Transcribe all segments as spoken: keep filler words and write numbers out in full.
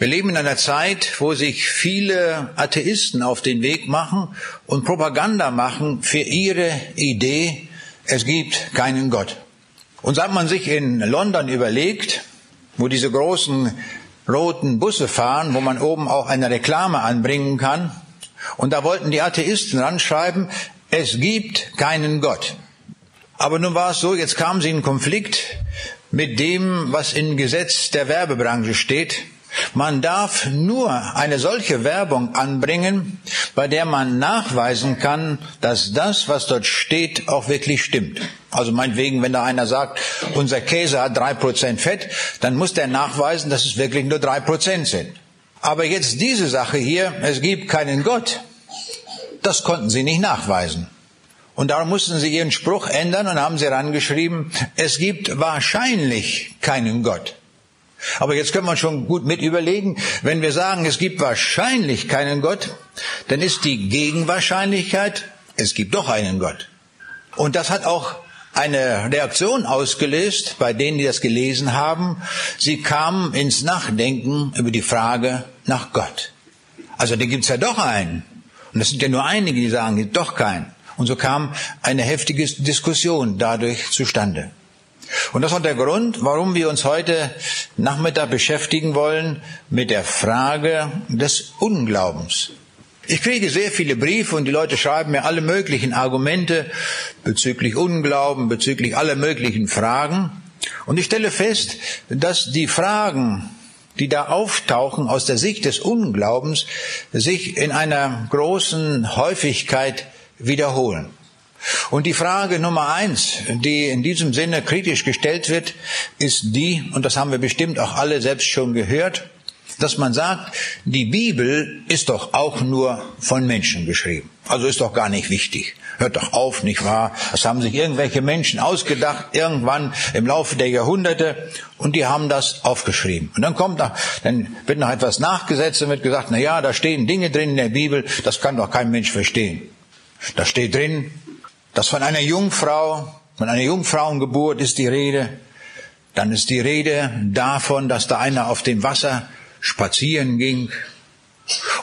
Wir leben in einer Zeit, wo sich viele Atheisten auf den Weg machen und Propaganda machen für ihre Idee, es gibt keinen Gott. Und so hat man sich in London überlegt, wo diese großen roten Busse fahren, wo man oben auch eine Reklame anbringen kann. Und da wollten die Atheisten ranschreiben, es gibt keinen Gott. Aber nun war es so, jetzt kamen sie in Konflikt mit dem, was im Gesetz der Werbebranche steht. Man darf nur eine solche Werbung anbringen, bei der man nachweisen kann, dass das, was dort steht, auch wirklich stimmt. Also meinetwegen, wenn da einer sagt, unser Käse hat drei Prozent Fett, dann muss der nachweisen, dass es wirklich nur drei Prozent sind. Aber jetzt diese Sache hier, es gibt keinen Gott, das konnten sie nicht nachweisen. Und darum mussten sie ihren Spruch ändern und haben sie herangeschrieben, es gibt wahrscheinlich keinen Gott. Aber jetzt können wir schon gut mit überlegen, wenn wir sagen, es gibt wahrscheinlich keinen Gott, dann ist die Gegenwahrscheinlichkeit, es gibt doch einen Gott. Und das hat auch eine Reaktion ausgelöst bei denen, die das gelesen haben. Sie kamen ins Nachdenken über die Frage nach Gott. Also da gibt es ja doch einen. Und es sind ja nur einige, die sagen, es gibt doch keinen. Und so kam eine heftige Diskussion dadurch zustande. Und das war der Grund, warum wir uns heute Nachmittag beschäftigen wollen mit der Frage des Unglaubens. Ich kriege sehr viele Briefe und die Leute schreiben mir alle möglichen Argumente bezüglich Unglauben, bezüglich aller möglichen Fragen. Und ich stelle fest, dass die Fragen, die da auftauchen aus der Sicht des Unglaubens, sich in einer großen Häufigkeit wiederholen. Und die Frage Nummer eins, die in diesem Sinne kritisch gestellt wird, ist die, und das haben wir bestimmt auch alle selbst schon gehört, dass man sagt, die Bibel ist doch auch nur von Menschen geschrieben. Also ist doch gar nicht wichtig. Hört doch auf, nicht wahr? Das haben sich irgendwelche Menschen ausgedacht, irgendwann im Laufe der Jahrhunderte, und die haben das aufgeschrieben. Und dann kommt noch, dann wird noch etwas nachgesetzt und wird gesagt, na ja, da stehen Dinge drin in der Bibel, das kann doch kein Mensch verstehen. Da steht drin, dass von einer Jungfrau, von einer Jungfrauengeburt ist die Rede. Dann ist die Rede davon, dass da einer auf dem Wasser spazieren ging.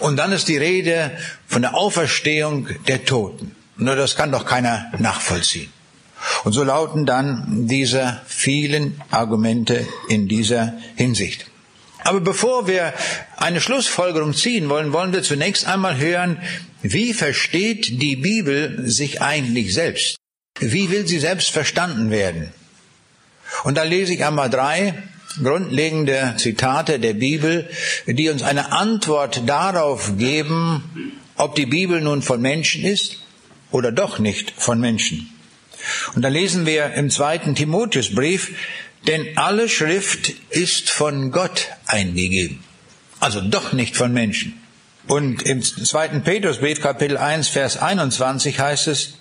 Und dann ist die Rede von der Auferstehung der Toten. Nur das kann doch keiner nachvollziehen. Und so lauten dann diese vielen Argumente in dieser Hinsicht. Aber bevor wir eine Schlussfolgerung ziehen wollen, wollen wir zunächst einmal hören, wie versteht die Bibel sich eigentlich selbst? Wie will sie selbst verstanden werden? Und da lese ich einmal drei grundlegende Zitate der Bibel, die uns eine Antwort darauf geben, ob die Bibel nun von Menschen ist oder doch nicht von Menschen. Und da lesen wir im zweiten Timotheusbrief, denn alle Schrift ist von Gott eingegeben, also doch nicht von Menschen. Und im zweiten Petrusbrief, Kapitel eins, Vers einundzwanzig heißt es,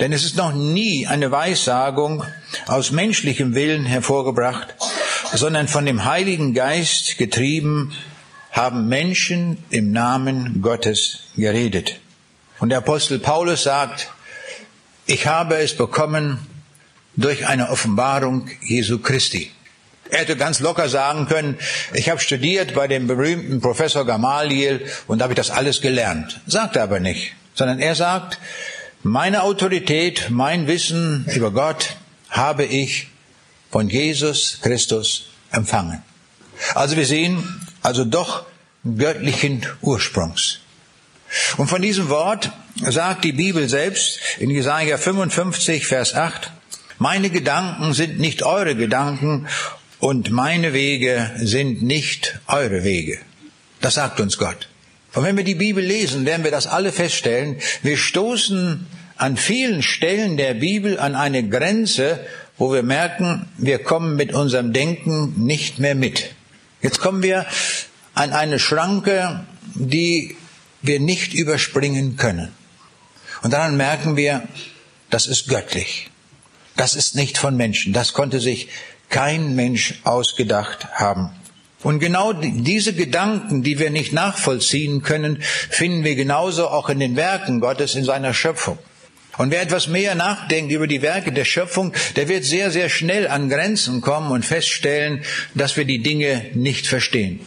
denn es ist noch nie eine Weissagung aus menschlichem Willen hervorgebracht, sondern von dem Heiligen Geist getrieben haben Menschen im Namen Gottes geredet. Und der Apostel Paulus sagt, ich habe es bekommen durch eine Offenbarung Jesu Christi. Er hätte ganz locker sagen können, ich habe studiert bei dem berühmten Professor Gamaliel und habe ich das alles gelernt. Sagt er aber nicht, sondern er sagt, meine Autorität, mein Wissen über Gott habe ich von Jesus Christus empfangen. Also wir sehen, also doch göttlichen Ursprungs. Und von diesem Wort sagt die Bibel selbst in Jesaja fünfundfünfzig, Vers acht, meine Gedanken sind nicht eure Gedanken und meine Wege sind nicht eure Wege. Das sagt uns Gott. Und wenn wir die Bibel lesen, werden wir das alle feststellen. Wir stoßen an vielen Stellen der Bibel an eine Grenze, wo wir merken, wir kommen mit unserem Denken nicht mehr mit. Jetzt kommen wir an eine Schranke, die wir nicht überspringen können. Und daran merken wir, das ist göttlich. Das ist nicht von Menschen. Das konnte sich kein Mensch ausgedacht haben. Und genau diese Gedanken, die wir nicht nachvollziehen können, finden wir genauso auch in den Werken Gottes, in seiner Schöpfung. Und wer etwas mehr nachdenkt über die Werke der Schöpfung, der wird sehr, sehr schnell an Grenzen kommen und feststellen, dass wir die Dinge nicht verstehen.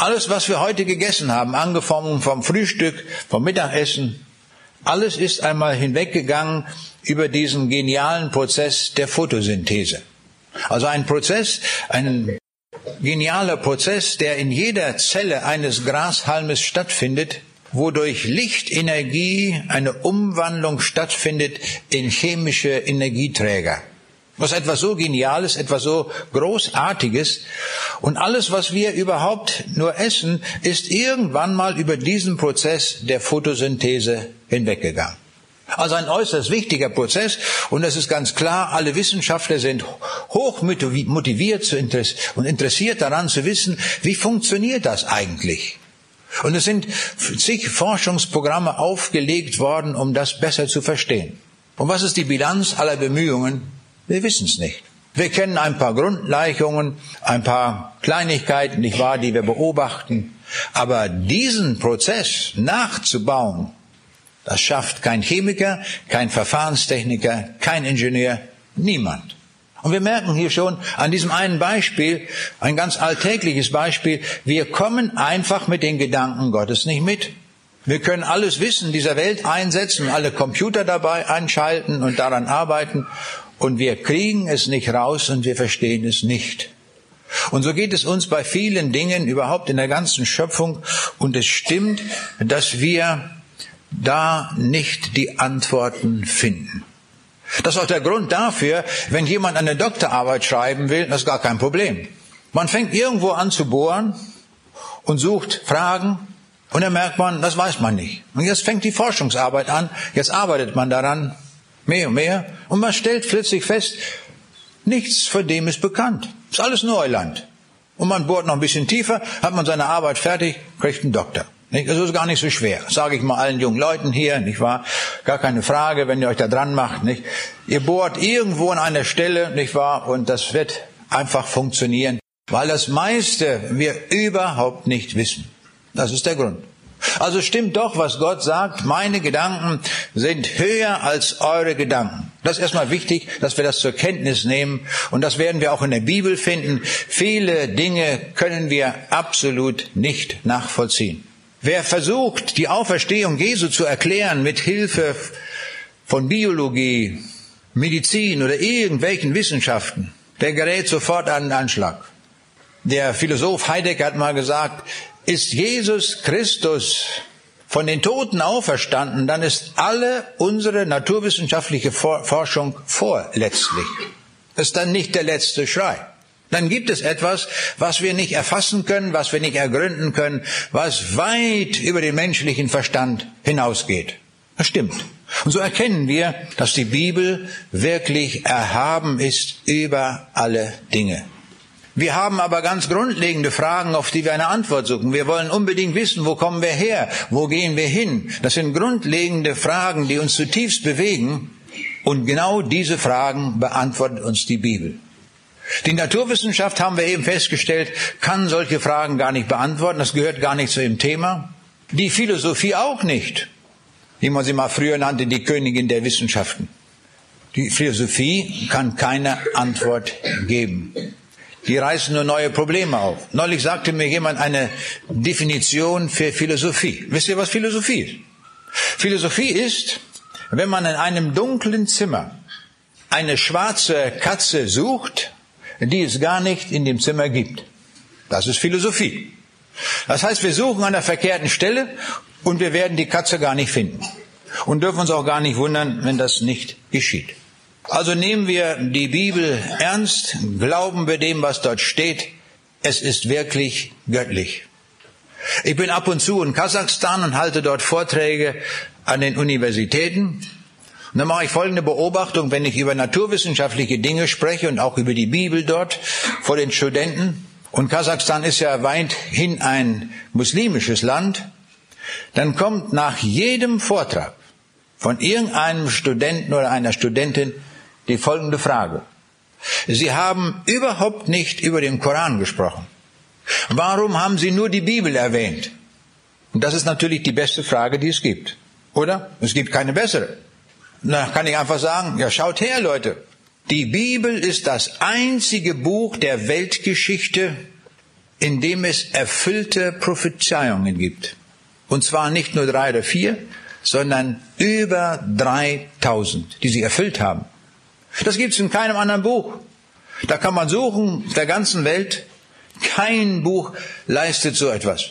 Alles, was wir heute gegessen haben, angefangen vom Frühstück, vom Mittagessen, alles ist einmal hinweggegangen über diesen genialen Prozess der Photosynthese. Also ein Prozess, ein genialer Prozess, der in jeder Zelle eines Grashalmes stattfindet, wodurch Lichtenergie, eine Umwandlung stattfindet in chemische Energieträger. Das ist etwas so Geniales, etwas so Großartiges. Und alles, was wir überhaupt nur essen, ist irgendwann mal über diesen Prozess der Photosynthese hinweggegangen. Also ein äußerst wichtiger Prozess. Und das ist ganz klar, alle Wissenschaftler sind hoch motiviert und interessiert daran zu wissen, wie funktioniert das eigentlich? Und es sind zig Forschungsprogramme aufgelegt worden, um das besser zu verstehen. Und was ist die Bilanz aller Bemühungen? Wir wissen es nicht. Wir kennen ein paar Grundgleichungen, ein paar Kleinigkeiten, nicht wahr, die wir beobachten. Aber diesen Prozess nachzubauen, das schafft kein Chemiker, kein Verfahrenstechniker, kein Ingenieur, niemand. Und wir merken hier schon an diesem einen Beispiel, ein ganz alltägliches Beispiel, wir kommen einfach mit den Gedanken Gottes nicht mit. Wir können alles Wissen dieser Welt einsetzen, alle Computer dabei einschalten und daran arbeiten, und wir kriegen es nicht raus und wir verstehen es nicht. Und so geht es uns bei vielen Dingen überhaupt in der ganzen Schöpfung, und es stimmt, dass wir da nicht die Antworten finden. Das ist auch der Grund dafür, wenn jemand eine Doktorarbeit schreiben will, das ist gar kein Problem. Man fängt irgendwo an zu bohren und sucht Fragen. Und dann merkt man, das weiß man nicht. Und jetzt fängt die Forschungsarbeit an, jetzt arbeitet man daran, mehr und mehr. Und man stellt plötzlich fest, nichts von dem ist bekannt. Ist alles Neuland. Und man bohrt noch ein bisschen tiefer, hat man seine Arbeit fertig, kriegt einen Doktor. Das ist gar nicht so schwer. Das sage ich mal allen jungen Leuten hier, nicht wahr? Gar keine Frage, wenn ihr euch da dran macht, nicht? Ihr bohrt irgendwo an einer Stelle, nicht wahr? Und das wird einfach funktionieren, weil das meiste wir überhaupt nicht wissen. Das ist der Grund. Also stimmt doch, was Gott sagt, meine Gedanken sind höher als eure Gedanken. Das ist erstmal wichtig, dass wir das zur Kenntnis nehmen, und das werden wir auch in der Bibel finden. Viele Dinge können wir absolut nicht nachvollziehen. Wer versucht, die Auferstehung Jesu zu erklären mit Hilfe von Biologie, Medizin oder irgendwelchen Wissenschaften, der gerät sofort an den Anschlag. Der Philosoph Heidegger hat mal gesagt, ist Jesus Christus von den Toten auferstanden, dann ist alle unsere naturwissenschaftliche Forschung vorletztlich. Das ist dann nicht der letzte Schrei. Dann gibt es etwas, was wir nicht erfassen können, was wir nicht ergründen können, was weit über den menschlichen Verstand hinausgeht. Das stimmt. Und so erkennen wir, dass die Bibel wirklich erhaben ist über alle Dinge. Wir haben aber ganz grundlegende Fragen, auf die wir eine Antwort suchen. Wir wollen unbedingt wissen, wo kommen wir her? Wo gehen wir hin? Das sind grundlegende Fragen, die uns zutiefst bewegen. Und genau diese Fragen beantwortet uns die Bibel. Die Naturwissenschaft, haben wir eben festgestellt, kann solche Fragen gar nicht beantworten. Das gehört gar nicht zu dem Thema. Die Philosophie auch nicht, wie man sie mal früher nannte, die Königin der Wissenschaften. Die Philosophie kann keine Antwort geben. Die reißen nur neue Probleme auf. Neulich sagte mir jemand eine Definition für Philosophie. Wisst ihr, was Philosophie ist? Philosophie ist, wenn man in einem dunklen Zimmer eine schwarze Katze sucht, die es gar nicht in dem Zimmer gibt. Das ist Philosophie. Das heißt, wir suchen an der verkehrten Stelle und wir werden die Katze gar nicht finden. Und dürfen uns auch gar nicht wundern, wenn das nicht geschieht. Also nehmen wir die Bibel ernst, glauben wir dem, was dort steht. Es ist wirklich göttlich. Ich bin ab und zu in Kasachstan und halte dort Vorträge an den Universitäten. Und dann mache ich folgende Beobachtung, wenn ich über naturwissenschaftliche Dinge spreche und auch über die Bibel dort vor den Studenten. Und Kasachstan ist ja weithin ein muslimisches Land. Dann kommt nach jedem Vortrag von irgendeinem Studenten oder einer Studentin die folgende Frage. Sie haben überhaupt nicht über den Koran gesprochen. Warum haben Sie nur die Bibel erwähnt? Und das ist natürlich die beste Frage, die es gibt. Oder? Es gibt keine bessere. Na, kann ich einfach sagen, ja, schaut her, Leute. Die Bibel ist das einzige Buch der Weltgeschichte, indem es erfüllte Prophezeiungen gibt. Und zwar nicht nur drei oder vier, sondern über dreitausend, die sie erfüllt haben. Das gibt es in keinem anderen Buch. Da kann man suchen, auf der ganzen Welt. Kein Buch leistet so etwas.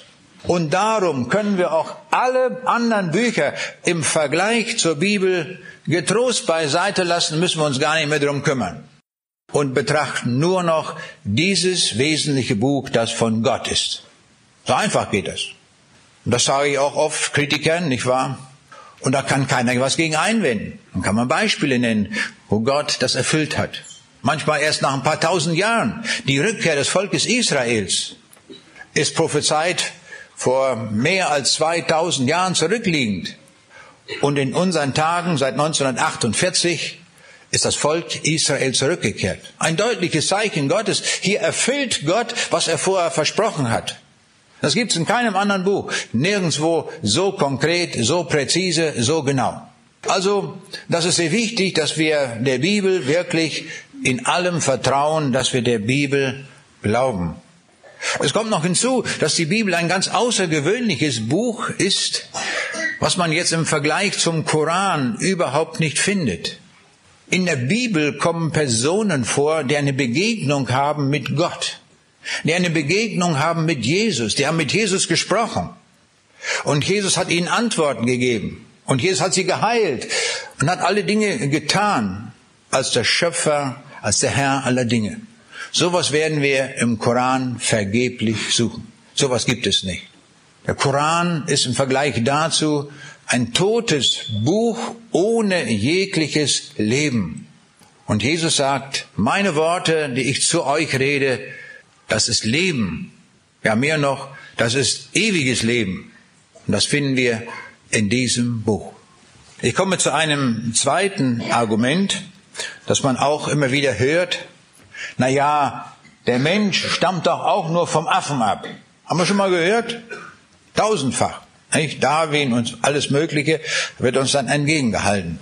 Und darum können wir auch alle anderen Bücher im Vergleich zur Bibel getrost beiseite lassen, müssen wir uns gar nicht mehr drum kümmern. Und betrachten nur noch dieses wesentliche Buch, das von Gott ist. So einfach geht das. Und das sage ich auch oft Kritikern, nicht wahr? Und da kann keiner was gegen einwenden. Dann kann man Beispiele nennen, wo Gott das erfüllt hat. Manchmal erst nach ein paar tausend Jahren. Die Rückkehr des Volkes Israels ist prophezeit vor mehr als zweitausend Jahren zurückliegend. Und in unseren Tagen, seit neunzehnhundertachtundvierzig, ist das Volk Israel zurückgekehrt. Ein deutliches Zeichen Gottes. Hier erfüllt Gott, was er vorher versprochen hat. Das gibt es in keinem anderen Buch. Nirgendwo so konkret, so präzise, so genau. Also, das ist sehr wichtig, dass wir der Bibel wirklich in allem vertrauen, dass wir der Bibel glauben. Es kommt noch hinzu, dass die Bibel ein ganz außergewöhnliches Buch ist, was man jetzt im Vergleich zum Koran überhaupt nicht findet. In der Bibel kommen Personen vor, die eine Begegnung haben mit Gott, die eine Begegnung haben mit Jesus, die haben mit Jesus gesprochen. Und Jesus hat ihnen Antworten gegeben. Und Jesus hat sie geheilt und hat alle Dinge getan als der Schöpfer, als der Herr aller Dinge. Sowas werden wir im Koran vergeblich suchen. Sowas gibt es nicht. Der Koran ist im Vergleich dazu ein totes Buch ohne jegliches Leben. Und Jesus sagt, meine Worte, die ich zu euch rede, das ist Leben. Ja, mehr noch, das ist ewiges Leben. Und das finden wir in diesem Buch. Ich komme zu einem zweiten Argument, das man auch immer wieder hört. Naja, der Mensch stammt doch auch nur vom Affen ab. Haben wir schon mal gehört? Tausendfach. Nicht? Darwin und alles Mögliche wird uns dann entgegengehalten.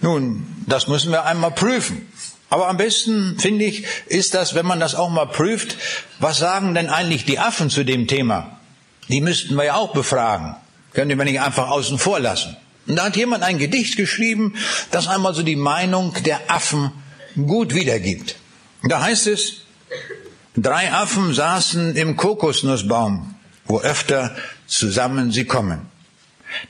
Nun, das müssen wir einmal prüfen. Aber am besten, finde ich, ist das, wenn man das auch mal prüft, was sagen denn eigentlich die Affen zu dem Thema? Die müssten wir ja auch befragen. Können wir nicht einfach außen vor lassen. Und da hat jemand ein Gedicht geschrieben, das einmal so die Meinung der Affen gut wiedergibt. Da heißt es, drei Affen saßen im Kokosnussbaum, wo öfter zusammen sie kommen.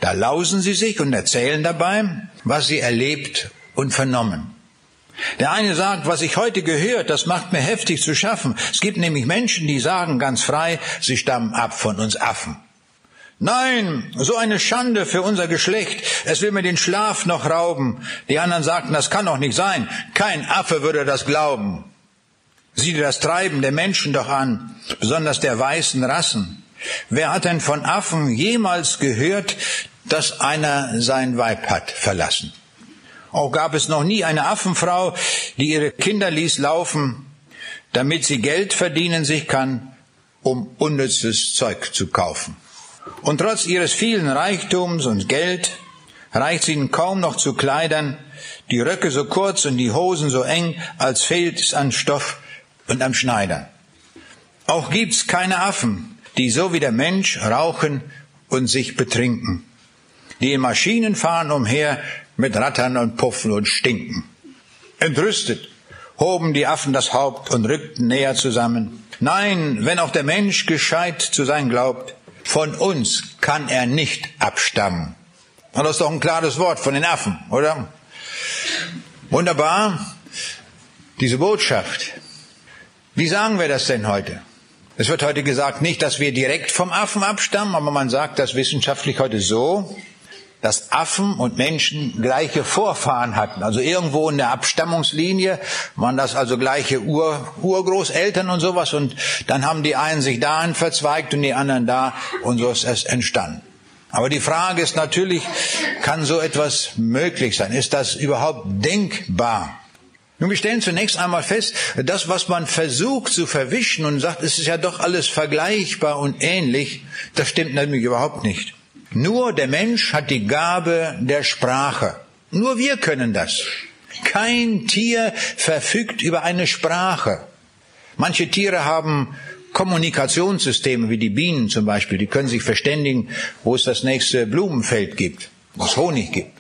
Da lausen sie sich und erzählen dabei, was sie erlebt und vernommen. Der eine sagt, was ich heute gehört, das macht mir heftig zu schaffen. Es gibt nämlich Menschen, die sagen ganz frei, sie stammen ab von uns Affen. Nein, so eine Schande für unser Geschlecht. Es will mir den Schlaf noch rauben. Die anderen sagten, das kann doch nicht sein. Kein Affe würde das glauben. Sieh dir das Treiben der Menschen doch an, besonders der weißen Rassen. Wer hat denn von Affen jemals gehört, dass einer sein Weib hat verlassen? Auch gab es noch nie eine Affenfrau, die ihre Kinder ließ laufen, damit sie Geld verdienen sich kann, um unnützes Zeug zu kaufen. Und trotz ihres vielen Reichtums und Geld reicht es ihnen kaum noch zu Kleidern, die Röcke so kurz und die Hosen so eng, als fehlt es an Stoff und am Schneider. Auch gibt's keine Affen, die so wie der Mensch rauchen und sich betrinken, die in Maschinen fahren umher mit Rattern und Puffen und Stinken. Entrüstet hoben die Affen das Haupt und rückten näher zusammen. Nein, wenn auch der Mensch gescheit zu sein glaubt, von uns kann er nicht abstammen. Und das ist doch ein klares Wort von den Affen, oder? Wunderbar, diese Botschaft. Wie sagen wir das denn heute? Es wird heute gesagt, nicht, dass wir direkt vom Affen abstammen, aber man sagt das wissenschaftlich heute so, dass Affen und Menschen gleiche Vorfahren hatten. Also irgendwo in der Abstammungslinie waren das also gleiche Ur- Urgroßeltern und sowas. Und dann haben die einen sich dahin verzweigt und die anderen da. Und so ist es entstanden. Aber die Frage ist natürlich, kann so etwas möglich sein? Ist das überhaupt denkbar? Nun, wir stellen zunächst einmal fest, das, was man versucht zu verwischen und sagt, es ist ja doch alles vergleichbar und ähnlich, das stimmt nämlich überhaupt nicht. Nur der Mensch hat die Gabe der Sprache. Nur wir können das. Kein Tier verfügt über eine Sprache. Manche Tiere haben Kommunikationssysteme wie die Bienen zum Beispiel, die können sich verständigen, wo es das nächste Blumenfeld gibt, wo es Honig gibt.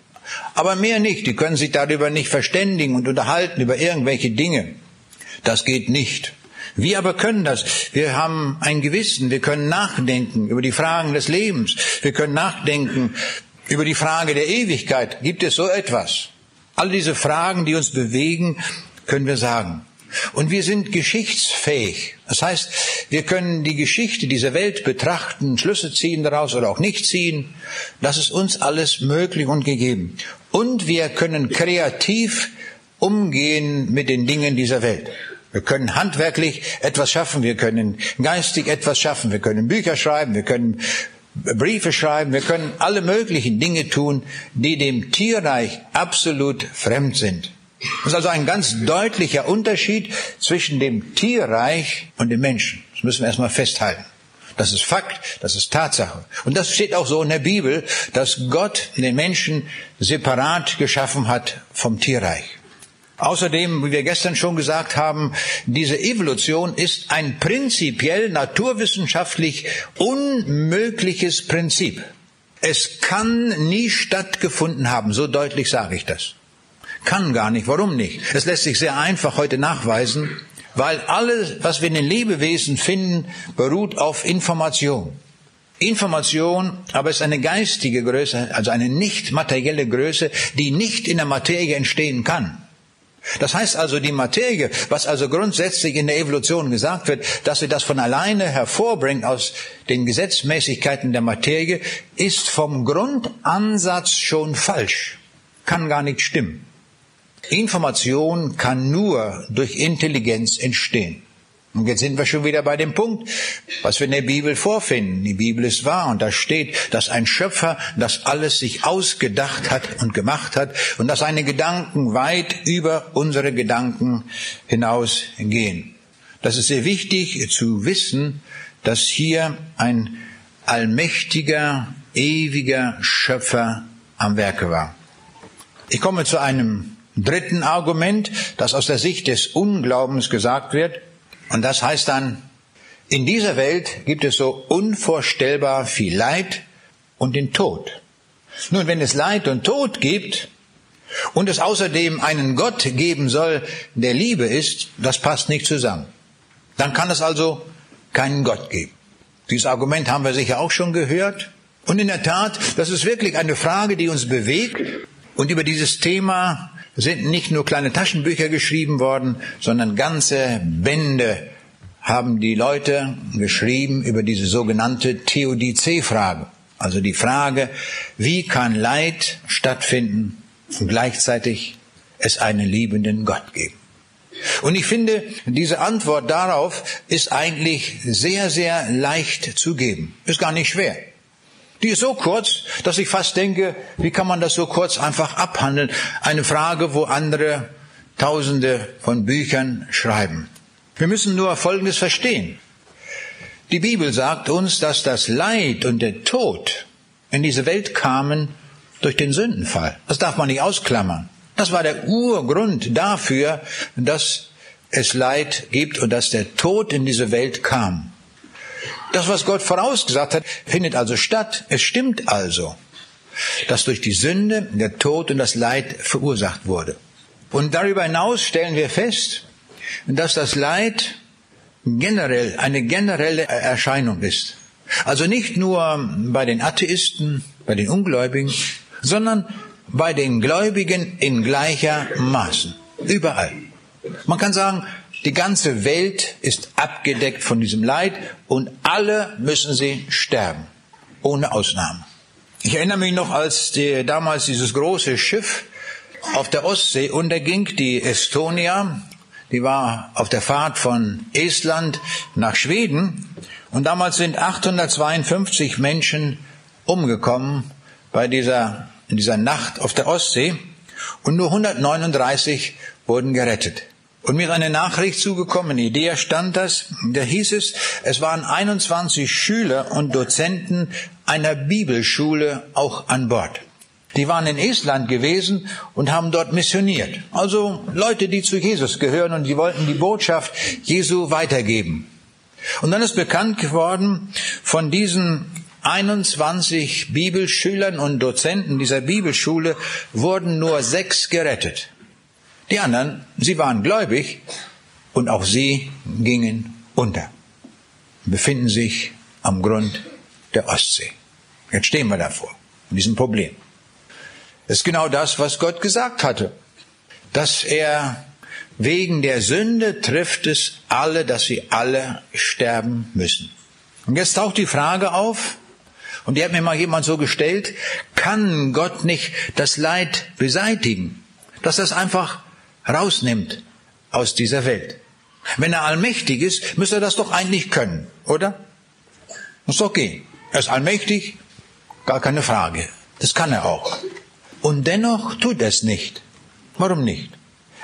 Aber mehr nicht, die können sich darüber nicht verständigen und unterhalten über irgendwelche Dinge. Das geht nicht. Wir aber können das. Wir haben ein Gewissen, wir können nachdenken über die Fragen des Lebens. Wir können nachdenken über die Frage der Ewigkeit. Gibt es so etwas? All diese Fragen, die uns bewegen, können wir sagen. Und wir sind geschichtsfähig. Das heißt, wir können die Geschichte dieser Welt betrachten, Schlüsse ziehen daraus oder auch nicht ziehen. Das ist uns alles möglich und gegeben. Und wir können kreativ umgehen mit den Dingen dieser Welt. Wir können handwerklich etwas schaffen, wir können geistig etwas schaffen, wir können Bücher schreiben, wir können Briefe schreiben, wir können alle möglichen Dinge tun, die dem Tierreich absolut fremd sind. Das ist also ein ganz deutlicher Unterschied zwischen dem Tierreich und dem Menschen. Das müssen wir erstmal festhalten. Das ist Fakt, das ist Tatsache. Und das steht auch so in der Bibel, dass Gott den Menschen separat geschaffen hat vom Tierreich. Außerdem, wie wir gestern schon gesagt haben, diese Evolution ist ein prinzipiell naturwissenschaftlich unmögliches Prinzip. Es kann nie stattgefunden haben, so deutlich sage ich das. Kann gar nicht, warum nicht? Es lässt sich sehr einfach heute nachweisen, weil alles, was wir in den Lebewesen finden, beruht auf Information. Information, aber es ist eine geistige Größe, also eine nicht materielle Größe, die nicht in der Materie entstehen kann. Das heißt also, die Materie, was also grundsätzlich in der Evolution gesagt wird, dass sie das von alleine hervorbringt aus den Gesetzmäßigkeiten der Materie, ist vom Grundansatz schon falsch. Kann gar nicht stimmen. Information kann nur durch Intelligenz entstehen. Und jetzt sind wir schon wieder bei dem Punkt, was wir in der Bibel vorfinden. Die Bibel ist wahr und da steht, dass ein Schöpfer das alles sich ausgedacht hat und gemacht hat und dass seine Gedanken weit über unsere Gedanken hinausgehen. Das ist sehr wichtig zu wissen, dass hier ein allmächtiger, ewiger Schöpfer am Werke war. Ich komme zu einem dritten Argument, das aus der Sicht des Unglaubens gesagt wird. Und das heißt dann, in dieser Welt gibt es so unvorstellbar viel Leid und den Tod. Nun, wenn es Leid und Tod gibt und es außerdem einen Gott geben soll, der Liebe ist, das passt nicht zusammen. Dann kann es also keinen Gott geben. Dieses Argument haben wir sicher auch schon gehört. Und in der Tat, das ist wirklich eine Frage, die uns bewegt. Und über dieses Thema sind nicht nur kleine Taschenbücher geschrieben worden, sondern ganze Bände haben die Leute geschrieben über diese sogenannte Theodizee-Frage. Also die Frage, wie kann Leid stattfinden und gleichzeitig es einen liebenden Gott geben? Und ich finde, diese Antwort darauf ist eigentlich sehr, sehr leicht zu geben. Ist gar nicht schwer. Die ist so kurz, dass ich fast denke, wie kann man das so kurz einfach abhandeln? Eine Frage, wo andere Tausende von Büchern schreiben. Wir müssen nur Folgendes verstehen. Die Bibel sagt uns, dass das Leid und der Tod in diese Welt kamen durch den Sündenfall. Das darf man nicht ausklammern. Das war der Urgrund dafür, dass es Leid gibt und dass der Tod in diese Welt kam. Das, was Gott vorausgesagt hat, findet also statt. Es stimmt also, dass durch die Sünde der Tod und das Leid verursacht wurde. Und darüber hinaus stellen wir fest, dass das Leid generell eine generelle Erscheinung ist. Also nicht nur bei den Atheisten, bei den Ungläubigen, sondern bei den Gläubigen in gleicher Maßen. Überall. Man kann sagen, die ganze Welt ist abgedeckt von diesem Leid und alle müssen sie sterben, ohne Ausnahme. Ich erinnere mich noch, als die, damals dieses große Schiff auf der Ostsee unterging, die Estonia, die war auf der Fahrt von Estland nach Schweden und damals sind achthundertzweiundfünfzig Menschen umgekommen bei dieser, in dieser Nacht auf der Ostsee und nur hundertneununddreißig wurden gerettet. Und mir ist eine Nachricht zugekommen, in Idea stand das, da hieß es, es waren einundzwanzig Schüler und Dozenten einer Bibelschule auch an Bord. Die waren in Estland gewesen und haben dort missioniert. Also Leute, die zu Jesus gehören und die wollten die Botschaft Jesu weitergeben. Und dann ist bekannt geworden, von diesen einundzwanzig Bibelschülern und Dozenten dieser Bibelschule wurden nur sechs gerettet. Die anderen, sie waren gläubig und auch sie gingen unter, befinden sich am Grund der Ostsee. Jetzt stehen wir davor, in diesem Problem. Das ist genau das, was Gott gesagt hatte, dass er wegen der Sünde trifft es alle, dass sie alle sterben müssen. Und jetzt taucht die Frage auf, und die hat mir mal jemand so gestellt, kann Gott nicht das Leid beseitigen, dass er es einfach rausnimmt aus dieser Welt? Wenn er allmächtig ist, müsste er das doch eigentlich können, oder? Muss doch gehen. Er ist allmächtig, gar keine Frage. Das kann er auch. Und dennoch tut er es nicht. Warum nicht?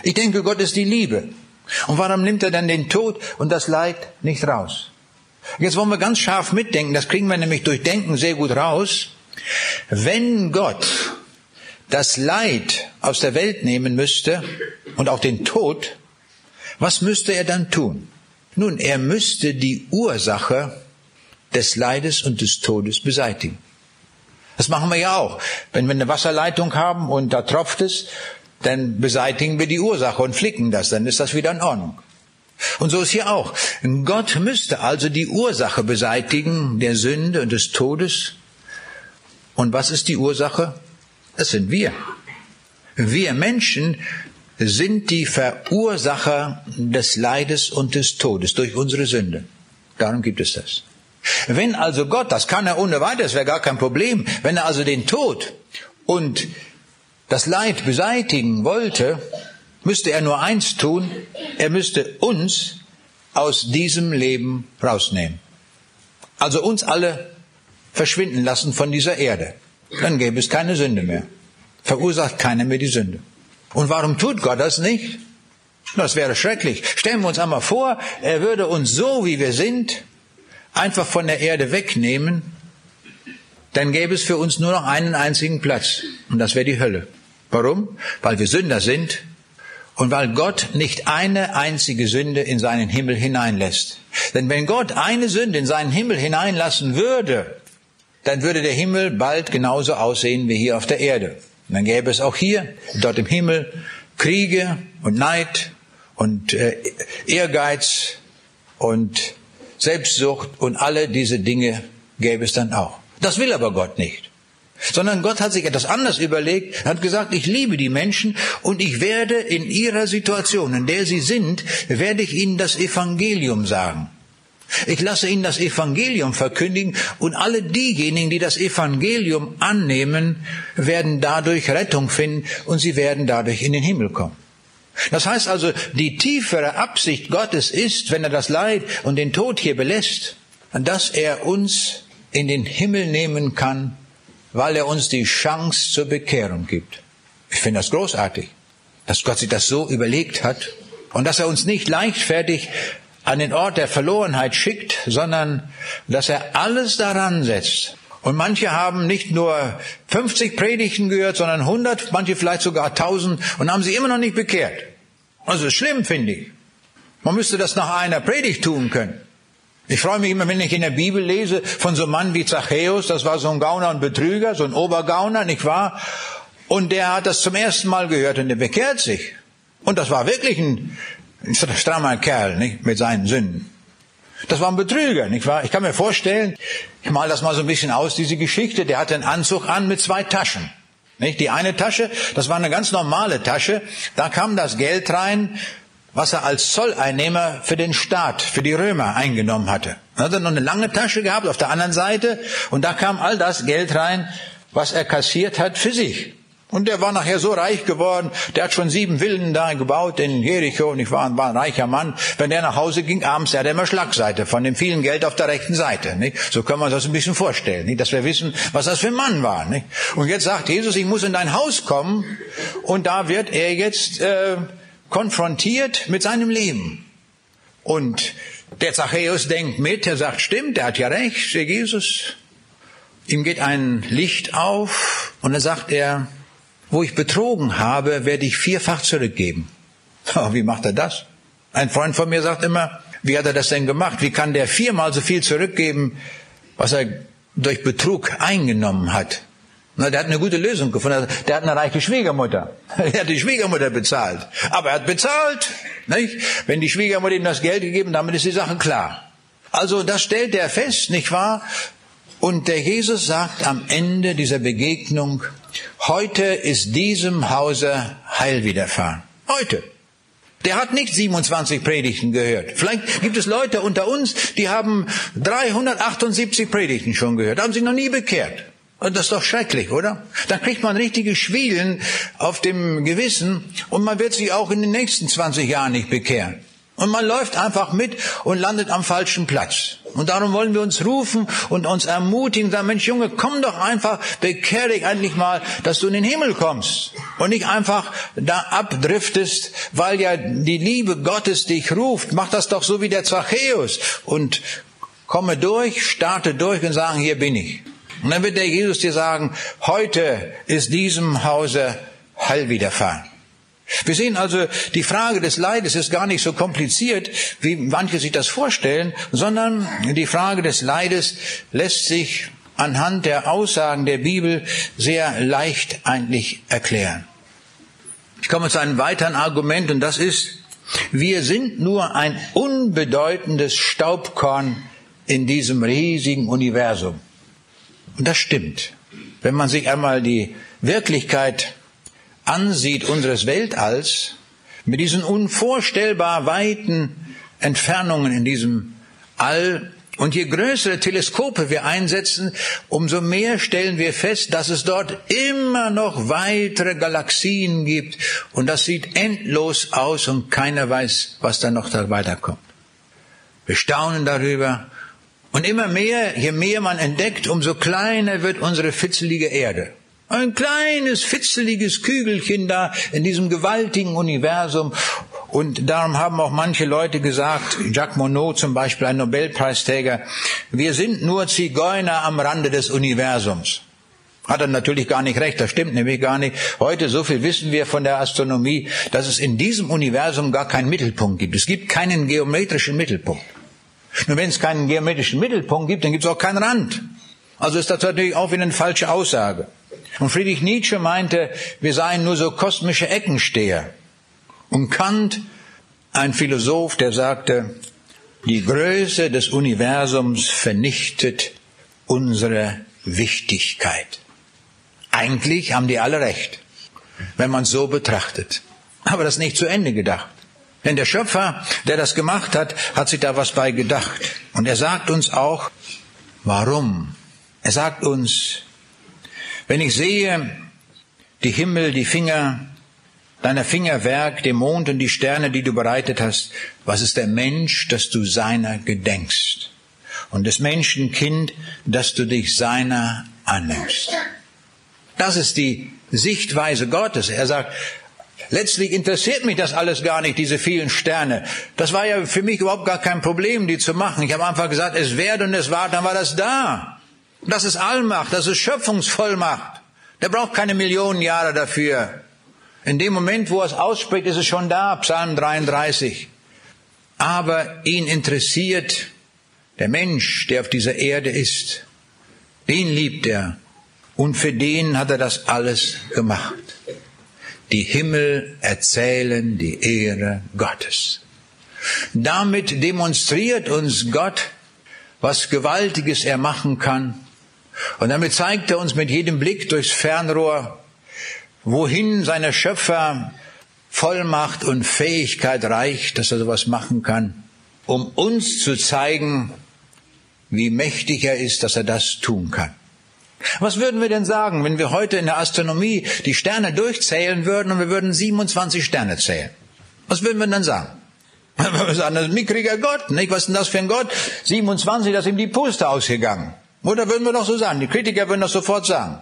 Ich denke, Gott ist die Liebe. Und warum nimmt er dann den Tod und das Leid nicht raus? Jetzt wollen wir ganz scharf mitdenken, das kriegen wir nämlich durch Denken sehr gut raus. Wenn Gott das Leid aus der Welt nehmen müsste und auch den Tod, was müsste er dann tun? Nun, er müsste die Ursache des Leides und des Todes beseitigen. Das machen wir ja auch. Wenn wir eine Wasserleitung haben und da tropft es, dann beseitigen wir die Ursache und flicken das, dann ist das wieder in Ordnung. Und so ist hier auch. Gott müsste also die Ursache beseitigen, der Sünde und des Todes. Und was ist die Ursache? Das sind wir. Wir Menschen sind die Verursacher des Leides und des Todes durch unsere Sünde. Darum gibt es das. Wenn also Gott, das kann er ohne weiteres, wäre gar kein Problem, wenn er also den Tod und das Leid beseitigen wollte, müsste er nur eins tun, er müsste uns aus diesem Leben rausnehmen. Also uns alle verschwinden lassen von dieser Erde. Dann gäbe es keine Sünde mehr. Verursacht keiner mehr die Sünde. Und warum tut Gott das nicht? Das wäre schrecklich. Stellen wir uns einmal vor, er würde uns so, wie wir sind, einfach von der Erde wegnehmen. Dann gäbe es für uns nur noch einen einzigen Platz. Und das wäre die Hölle. Warum? Weil wir Sünder sind. Und weil Gott nicht eine einzige Sünde in seinen Himmel hineinlässt. Denn wenn Gott eine Sünde in seinen Himmel hineinlassen würde, dann würde der Himmel bald genauso aussehen wie hier auf der Erde. Und dann gäbe es auch hier, dort im Himmel, Kriege und Neid und äh, Ehrgeiz und Selbstsucht und alle diese Dinge gäbe es dann auch. Das will aber Gott nicht. Sondern Gott hat sich etwas anders überlegt, hat gesagt, ich liebe die Menschen und ich werde in ihrer Situation, in der sie sind, werde ich ihnen das Evangelium sagen. Ich lasse ihnen das Evangelium verkündigen und alle diejenigen, die das Evangelium annehmen, werden dadurch Rettung finden und sie werden dadurch in den Himmel kommen. Das heißt also, die tiefere Absicht Gottes ist, wenn er das Leid und den Tod hier belässt, dass er uns in den Himmel nehmen kann, weil er uns die Chance zur Bekehrung gibt. Ich finde das großartig, dass Gott sich das so überlegt hat und dass er uns nicht leichtfertig an den Ort der Verlorenheit schickt, sondern dass er alles daran setzt. Und manche haben nicht nur fünfzig Predigten gehört, sondern hundert, manche vielleicht sogar tausend und haben sie immer noch nicht bekehrt. Also das ist schlimm, finde ich. Man müsste das nach einer Predigt tun können. Ich freue mich immer, wenn ich in der Bibel lese von so einem Mann wie Zachäus, das war so ein Gauner und Betrüger, so ein Obergauner, nicht wahr? Und der hat das zum ersten Mal gehört und der bekehrt sich. Und das war wirklich ein, ein strammer Kerl, nicht? Mit seinen Sünden. Das war ein Betrüger, nicht wahr? Ich kann mir vorstellen, ich male das mal so ein bisschen aus, diese Geschichte, der hatte einen Anzug an mit zwei Taschen, nicht? Die eine Tasche, das war eine ganz normale Tasche, da kam das Geld rein, was er als Zolleinnehmer für den Staat, für die Römer eingenommen hatte. Er hatte noch eine lange Tasche gehabt auf der anderen Seite und da kam all das Geld rein, was er kassiert hat für sich. Und der war nachher so reich geworden, der hat schon sieben Villen da gebaut in Jericho und ich war, war ein reicher Mann. Wenn der nach Hause ging abends, der hatte immer Schlagseite von dem vielen Geld auf der rechten Seite. Nicht? So können wir uns das ein bisschen vorstellen, nicht? Dass wir wissen, was das für ein Mann war. Nicht? Und jetzt sagt Jesus, ich muss in dein Haus kommen und da wird er jetzt äh, konfrontiert mit seinem Leben. Und der Zachäus denkt mit, er sagt, stimmt, der hat ja recht, der Jesus. Ihm geht ein Licht auf und dann sagt er, wo ich betrogen habe, werde ich vierfach zurückgeben. Wie macht er das? Ein Freund von mir sagt immer, Wie hat er das denn gemacht? Wie kann der viermal so viel zurückgeben, was er durch Betrug eingenommen hat? Na, der hat eine gute Lösung gefunden. Der hat eine reiche Schwiegermutter. Der hat die Schwiegermutter bezahlt. Aber er hat bezahlt, nicht? Wenn die Schwiegermutter ihm das Geld gegeben, damit ist die Sache klar. Also das stellt er fest, nicht wahr? Und der Jesus sagt am Ende dieser Begegnung, heute ist diesem Hause Heil widerfahren. Heute. Der hat nicht siebenundzwanzig Predigten gehört. Vielleicht gibt es Leute unter uns, die haben dreihundertachtundsiebzig Predigten schon gehört, haben sich noch nie bekehrt. Und das ist doch schrecklich, oder? Dann kriegt man richtige Schwielen auf dem Gewissen und man wird sich auch in den nächsten zwanzig Jahren nicht bekehren. Und man läuft einfach mit und landet am falschen Platz. Und darum wollen wir uns rufen und uns ermutigen, sagen, Mensch, Junge, komm doch einfach, bekehr dich endlich mal, dass du in den Himmel kommst. Und nicht einfach da abdriftest, weil ja die Liebe Gottes dich ruft. Mach das doch so wie der Zachäus und komme durch, starte durch und sagen, hier bin ich. Und dann wird der Jesus dir sagen, heute ist diesem Hause Heil widerfahren. Wir sehen also, die Frage des Leides ist gar nicht so kompliziert, wie manche sich das vorstellen, sondern die Frage des Leides lässt sich anhand der Aussagen der Bibel sehr leicht eigentlich erklären. Ich komme zu einem weiteren Argument und das ist, wir sind nur ein unbedeutendes Staubkorn in diesem riesigen Universum. Und das stimmt. Wenn man sich einmal die Wirklichkeit ansieht unseres Weltalls, mit diesen unvorstellbar weiten Entfernungen in diesem All. Und je größere Teleskope wir einsetzen, umso mehr stellen wir fest, dass es dort immer noch weitere Galaxien gibt. Und das sieht endlos aus und keiner weiß, was da noch da weiterkommt. Wir staunen darüber. Und immer mehr, je mehr man entdeckt, umso kleiner wird unsere fitzelige Erde. Ein kleines, fitzeliges Kügelchen da in diesem gewaltigen Universum. Und darum haben auch manche Leute gesagt, Jacques Monod zum Beispiel, ein Nobelpreisträger, wir sind nur Zigeuner am Rande des Universums. Hat er natürlich gar nicht recht, das stimmt nämlich gar nicht. Heute so viel wissen wir von der Astronomie, dass es in diesem Universum gar keinen Mittelpunkt gibt. Es gibt keinen geometrischen Mittelpunkt. Nur wenn es keinen geometrischen Mittelpunkt gibt, dann gibt es auch keinen Rand. Also ist das natürlich auch wieder eine falsche Aussage. Und Friedrich Nietzsche meinte, wir seien nur so kosmische Eckensteher. Und Kant, ein Philosoph, der sagte, die Größe des Universums vernichtet unsere Wichtigkeit. Eigentlich haben die alle recht, wenn man es so betrachtet. Aber das ist nicht zu Ende gedacht. Denn der Schöpfer, der das gemacht hat, hat sich da was bei gedacht. Und er sagt uns auch, warum? Er sagt uns, wenn ich sehe, die Himmel, die Finger, deiner Fingerwerk, den Mond und die Sterne, die du bereitet hast, was ist der Mensch, dass du seiner gedenkst? Und des Menschen Kind, dass du dich seiner annimmst. Das ist die Sichtweise Gottes. Er sagt, letztlich interessiert mich das alles gar nicht, diese vielen Sterne. Das war ja für mich überhaupt gar kein Problem, die zu machen. Ich habe einfach gesagt, es werde und es war, dann war das da. Das ist Allmacht, das ist Schöpfungsvollmacht. Der braucht keine Millionen Jahre dafür. In dem Moment, wo er es ausspricht, ist es schon da, Psalm dreiunddreißig. Aber ihn interessiert der Mensch, der auf dieser Erde ist. Den liebt er. Und für den hat er das alles gemacht. Die Himmel erzählen die Ehre Gottes. Damit demonstriert uns Gott, was Gewaltiges er machen kann. Und damit zeigt er uns mit jedem Blick durchs Fernrohr, wohin seine Schöpfer Vollmacht und Fähigkeit reicht, dass er sowas machen kann, um uns zu zeigen, wie mächtig er ist, dass er das tun kann. Was würden wir denn sagen, wenn wir heute in der Astronomie die Sterne durchzählen würden und wir würden siebenundzwanzig Sterne zählen? Was würden wir dann sagen? Wir würden sagen, das ist ein mickriger Gott, nicht? Was ist denn das für ein Gott? siebenundzwanzig, da ist ihm die Puste ausgegangen. Oder würden wir doch so sagen? Die Kritiker würden das sofort sagen.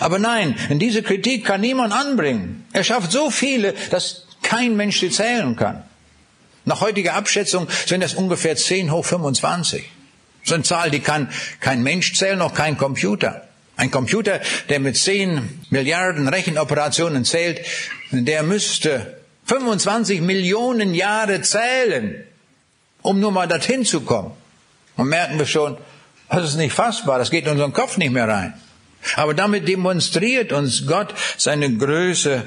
Aber nein, in diese Kritik kann niemand anbringen. Er schafft so viele, dass kein Mensch sie zählen kann. Nach heutiger Abschätzung sind das ungefähr zehn hoch fünfundzwanzig. So eine Zahl, die kann kein Mensch zählen, noch kein Computer. Ein Computer, der mit zehn Milliarden Rechenoperationen zählt, der müsste fünfundzwanzig Millionen Jahre zählen. um nur mal dorthin zu kommen. Und merken wir schon, das ist nicht fassbar, das geht in unseren Kopf nicht mehr rein. Aber damit demonstriert uns Gott seine Größe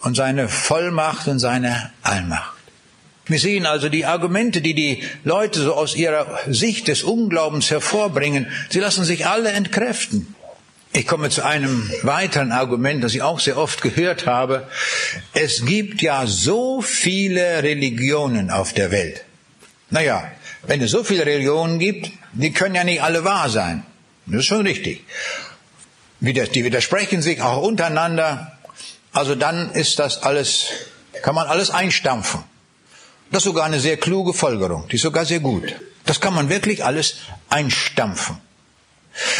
und seine Vollmacht und seine Allmacht. Wir sehen also die Argumente, die die Leute so aus ihrer Sicht des Unglaubens hervorbringen, sie lassen sich alle entkräften. Ich komme zu einem weiteren Argument, das ich auch sehr oft gehört habe. Es gibt ja so viele Religionen auf der Welt. Naja, wenn es so viele Religionen gibt, die können ja nicht alle wahr sein. Das ist schon richtig. Die widersprechen sich auch untereinander. Also dann ist das alles, kann man alles einstampfen. Das ist sogar eine sehr kluge Folgerung, die ist sogar sehr gut. Das kann man wirklich alles einstampfen.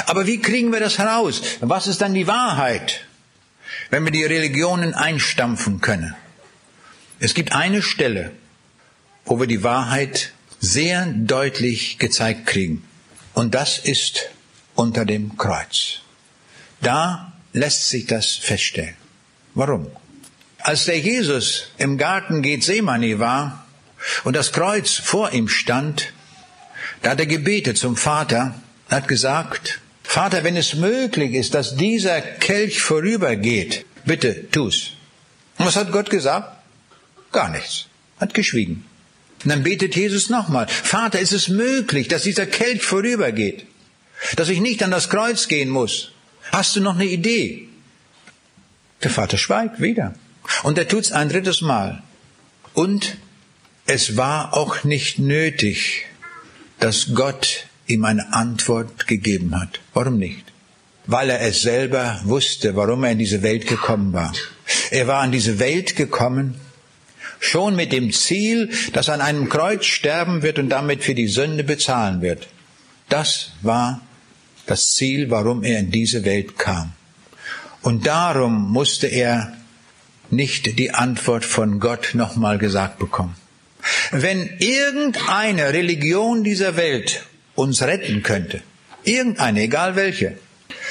Aber wie kriegen wir das heraus? Was ist dann die Wahrheit, wenn wir die Religionen einstampfen können? Es gibt eine Stelle, wo wir die Wahrheit sehr deutlich gezeigt kriegen. Und das ist unter dem Kreuz. Da lässt sich das feststellen. Warum? Als der Jesus im Garten Gethsemane war, und das Kreuz vor ihm stand, da hat er gebetet zum Vater, hat gesagt, Vater, wenn es möglich ist, dass dieser Kelch vorübergeht, bitte tu's. Und was hat Gott gesagt? Gar nichts. Hat geschwiegen. Und dann betet Jesus nochmal, Vater, ist es möglich, dass dieser Kelch vorübergeht? Dass ich nicht an das Kreuz gehen muss? Hast du noch eine Idee? Der Vater schweigt wieder. Und er tut's ein drittes Mal. Und es war auch nicht nötig, dass Gott ihm eine Antwort gegeben hat. Warum nicht? Weil er es selber wusste, warum er in diese Welt gekommen war. Er war in diese Welt gekommen, schon mit dem Ziel, dass er an einem Kreuz sterben wird und damit für die Sünde bezahlen wird. Das war das Ziel, warum er in diese Welt kam. Und darum musste er nicht die Antwort von Gott nochmal gesagt bekommen. Wenn irgendeine Religion dieser Welt uns retten könnte, irgendeine, egal welche,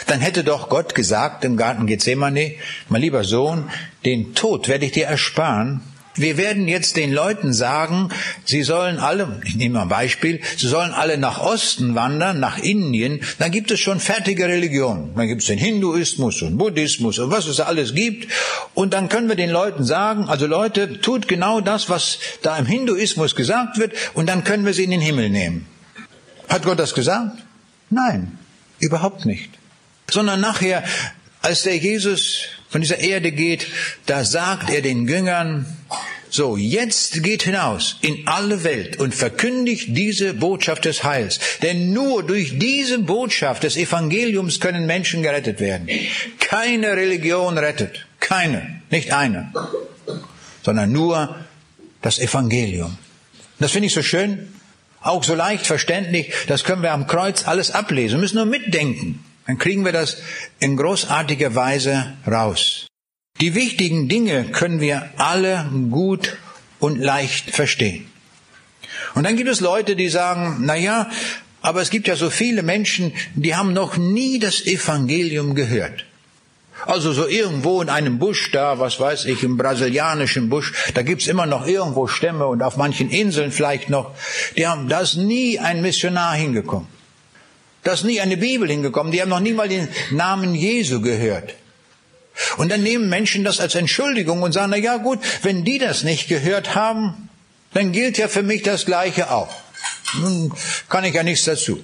dann hätte doch Gott gesagt im Garten Gethsemane, mein lieber Sohn, den Tod werde ich dir ersparen. Wir werden jetzt den Leuten sagen, sie sollen alle, ich nehme mal ein Beispiel, sie sollen alle nach Osten wandern, nach Indien, dann gibt es schon fertige Religionen. Dann gibt es den Hinduismus und Buddhismus und was es da alles gibt. Und dann können wir den Leuten sagen, also Leute, tut genau das, was da im Hinduismus gesagt wird, und dann können wir sie in den Himmel nehmen. Hat Gott das gesagt? Nein, überhaupt nicht. Sondern nachher, als der Jesus von dieser Erde geht, da sagt er den Jüngern, so, jetzt geht hinaus in alle Welt und verkündigt diese Botschaft des Heils. Denn nur durch diese Botschaft des Evangeliums können Menschen gerettet werden. Keine Religion rettet. Keine, nicht eine. Sondern nur das Evangelium. Das finde ich so schön, auch so leicht verständlich. Das können wir am Kreuz alles ablesen. Wir müssen nur mitdenken. Dann kriegen wir das in großartiger Weise raus. Die wichtigen Dinge können wir alle gut und leicht verstehen. Und dann gibt es Leute, die sagen, naja, aber es gibt ja so viele Menschen, die haben noch nie das Evangelium gehört. Also so irgendwo in einem Busch da, was weiß ich, im brasilianischen Busch, da gibt's immer noch irgendwo Stämme und auf manchen Inseln vielleicht noch, die haben, da ist nie ein Missionar hingekommen. Da ist nie eine Bibel hingekommen, die haben noch nie mal den Namen Jesu gehört. Und dann nehmen Menschen das als Entschuldigung und sagen, na ja gut, wenn die das nicht gehört haben, dann gilt ja für mich das Gleiche auch. Nun kann ich ja nichts dazu.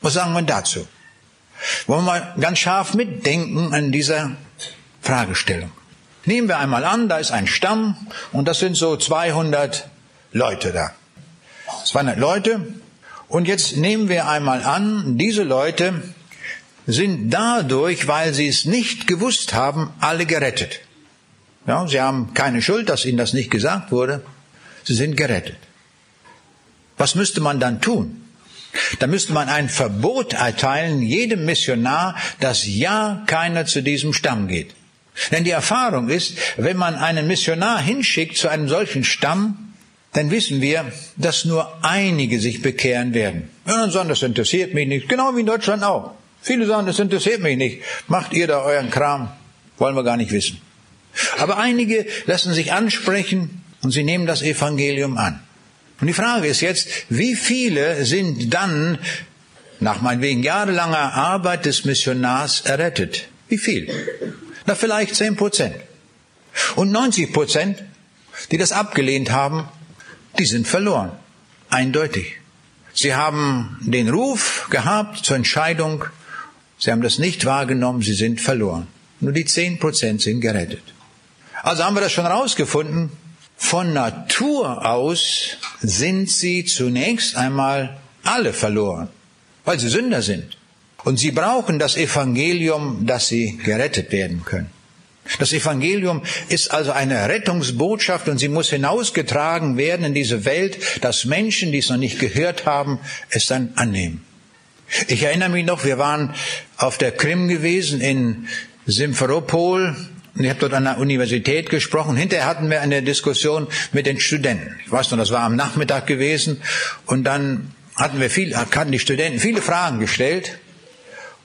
Was sagen wir dazu? Wollen wir mal ganz scharf mitdenken an dieser Fragestellung. Nehmen wir einmal an, da ist ein Stamm und das sind so zweihundert Leute da. zweihundert Leute. Und jetzt nehmen wir einmal an, diese Leute sind dadurch, weil sie es nicht gewusst haben, alle gerettet. Ja, sie haben keine Schuld, dass ihnen das nicht gesagt wurde. Sie sind gerettet. Was müsste man dann tun? Da müsste man ein Verbot erteilen, jedem Missionar, dass ja keiner zu diesem Stamm geht. Denn die Erfahrung ist, wenn man einen Missionar hinschickt zu einem solchen Stamm, dann wissen wir, dass nur einige sich bekehren werden. Und dann sagen, das interessiert mich nicht. Genau wie in Deutschland auch. Viele sagen, das interessiert mich nicht. Macht ihr da euren Kram? Wollen wir gar nicht wissen. Aber einige lassen sich ansprechen und sie nehmen das Evangelium an. Und die Frage ist jetzt, wie viele sind dann nach meinetwegen jahrelanger Arbeit des Missionars errettet? Wie viel? Na, vielleicht zehn Prozent. Und neunzig Prozent, die das abgelehnt haben, die sind verloren. Eindeutig. Sie haben den Ruf gehabt zur Entscheidung, sie haben das nicht wahrgenommen, sie sind verloren. Nur die zehn Prozent sind gerettet. Also haben wir das schon rausgefunden. Von Natur aus sind sie zunächst einmal alle verloren, weil sie Sünder sind. Und sie brauchen das Evangelium, dass sie gerettet werden können. Das Evangelium ist also eine Rettungsbotschaft und sie muss hinausgetragen werden in diese Welt, dass Menschen, die es noch nicht gehört haben, es dann annehmen. Ich erinnere mich noch, wir waren auf der Krim gewesen in Simferopol und ich habe dort an der Universität gesprochen. Hinterher hatten wir eine Diskussion mit den Studenten. Ich weiß noch, das war am Nachmittag gewesen und dann hatten wir viel, hatten die Studenten viele Fragen gestellt.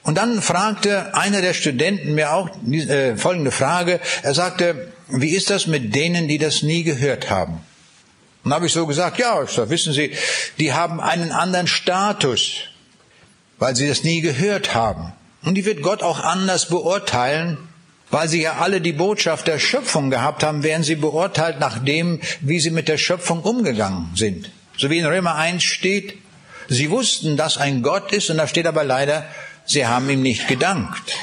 Und dann fragte einer der Studenten mir auch äh, folgende Frage. Er sagte, wie ist das mit denen, die das nie gehört haben? Und habe ich so gesagt, ja, ich sag, wissen Sie, die haben einen anderen Status, weil sie das nie gehört haben. Und die wird Gott auch anders beurteilen, weil sie ja alle die Botschaft der Schöpfung gehabt haben, werden sie beurteilt nach dem, wie sie mit der Schöpfung umgegangen sind. So wie in Römer eins steht, sie wussten, dass ein Gott ist, und da steht aber leider, sie haben ihm nicht gedankt.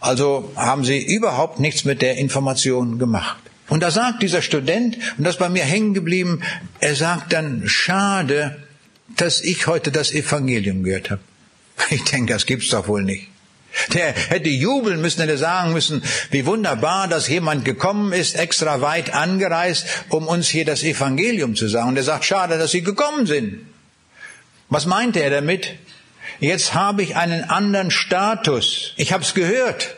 Also haben sie überhaupt nichts mit der Information gemacht. Und da sagt dieser Student, und das ist bei mir hängen geblieben, er sagt dann, schade, dass ich heute das Evangelium gehört habe. Ich denke, das gibt's doch wohl nicht. Der hätte jubeln müssen, hätte sagen müssen, wie wunderbar, dass jemand gekommen ist, extra weit angereist, um uns hier das Evangelium zu sagen. Und er sagt, schade, dass Sie gekommen sind. Was meinte er damit? Jetzt habe ich einen anderen Status. Ich habe es gehört.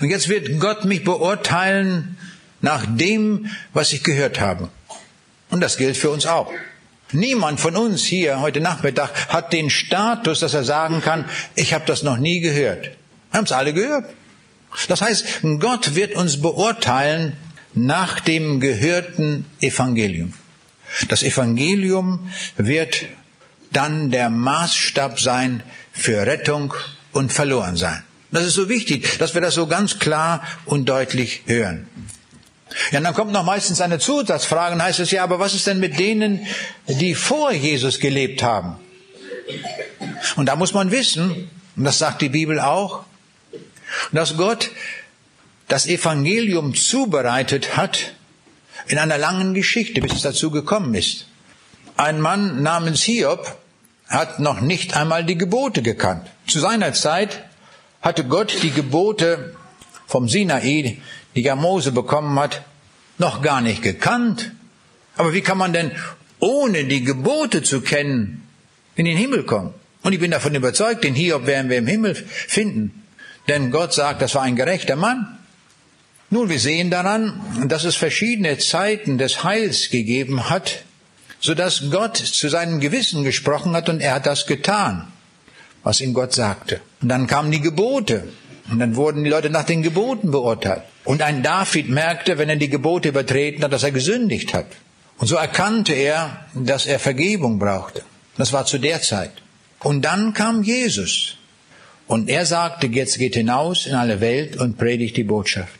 Und jetzt wird Gott mich beurteilen nach dem, was ich gehört habe. Und das gilt für uns auch. Niemand von uns hier heute Nachmittag hat den Status, dass er sagen kann, ich habe das noch nie gehört. Wir haben es alle gehört. Das heißt, Gott wird uns beurteilen nach dem gehörten Evangelium. Das Evangelium wird dann der Maßstab sein für Rettung und Verlorensein. Das ist so wichtig, dass wir das so ganz klar und deutlich hören. Ja, und dann kommt noch meistens eine Zusatzfrage und heißt es, ja, aber was ist denn mit denen, die vor Jesus gelebt haben? Und da muss man wissen, und das sagt die Bibel auch, dass Gott das Evangelium zubereitet hat in einer langen Geschichte, bis es dazu gekommen ist. Ein Mann namens Hiob hat noch nicht einmal die Gebote gekannt. Zu seiner Zeit hatte Gott die Gebote vom Sinai, die ja Mose bekommen hat, noch gar nicht gekannt. Aber wie kann man denn, ohne die Gebote zu kennen, in den Himmel kommen? Und ich bin davon überzeugt, den Hiob werden wir im Himmel finden. Denn Gott sagt, das war ein gerechter Mann. Nun, wir sehen daran, dass es verschiedene Zeiten des Heils gegeben hat, sodass Gott zu seinem Gewissen gesprochen hat und er hat das getan, was ihm Gott sagte. Und dann kamen die Gebote und dann wurden die Leute nach den Geboten beurteilt. Und ein David merkte, wenn er die Gebote übertreten hat, dass er gesündigt hat. Und so erkannte er, dass er Vergebung brauchte. Das war zu der Zeit. Und dann kam Jesus und er sagte, jetzt geht hinaus in alle Welt und predigt die Botschaft.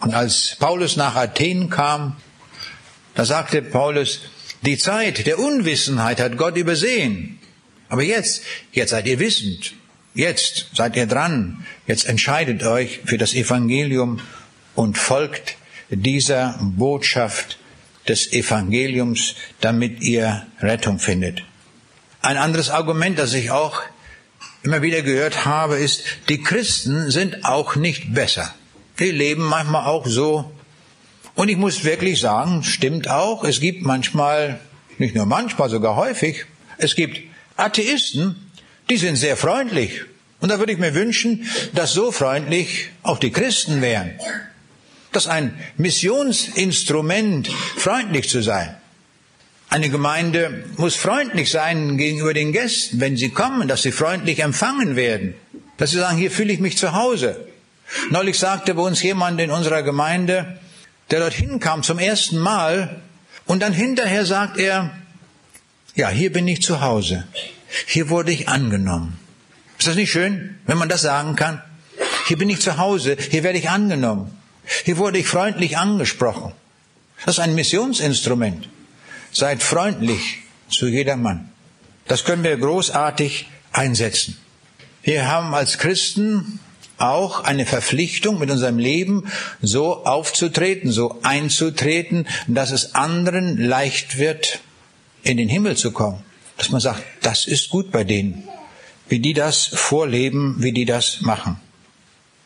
Und als Paulus nach Athen kam, da sagte Paulus, die Zeit der Unwissenheit hat Gott übersehen. Aber jetzt, jetzt seid ihr wissend. Jetzt seid ihr dran. Jetzt entscheidet euch für das Evangelium und folgt dieser Botschaft des Evangeliums, damit ihr Rettung findet. Ein anderes Argument, das ich auch immer wieder gehört habe, ist, die Christen sind auch nicht besser. Die leben manchmal auch so. Und ich muss wirklich sagen, stimmt auch, es gibt manchmal, nicht nur manchmal, sogar häufig, es gibt Atheisten, die sind sehr freundlich. Und da würde ich mir wünschen, dass so freundlich auch die Christen wären. Das ist ein Missionsinstrument, freundlich zu sein. Eine Gemeinde muss freundlich sein gegenüber den Gästen, wenn sie kommen, dass sie freundlich empfangen werden. Dass sie sagen, hier fühle ich mich zu Hause. Neulich sagte bei uns jemand in unserer Gemeinde, der dorthin kam zum ersten Mal und dann hinterher sagt er, Ja, hier bin ich zu Hause. Hier wurde ich angenommen. Ist das nicht schön, wenn man das sagen kann? Hier bin ich zu Hause, hier werde ich angenommen. Hier wurde ich freundlich angesprochen. Das ist ein Missionsinstrument. Seid freundlich zu jedermann. Das können wir großartig einsetzen. Wir haben als Christen auch eine Verpflichtung, mit unserem Leben so aufzutreten, so einzutreten, dass es anderen leicht wird, in den Himmel zu kommen. Dass man sagt, das ist gut bei denen, wie die das vorleben, wie die das machen.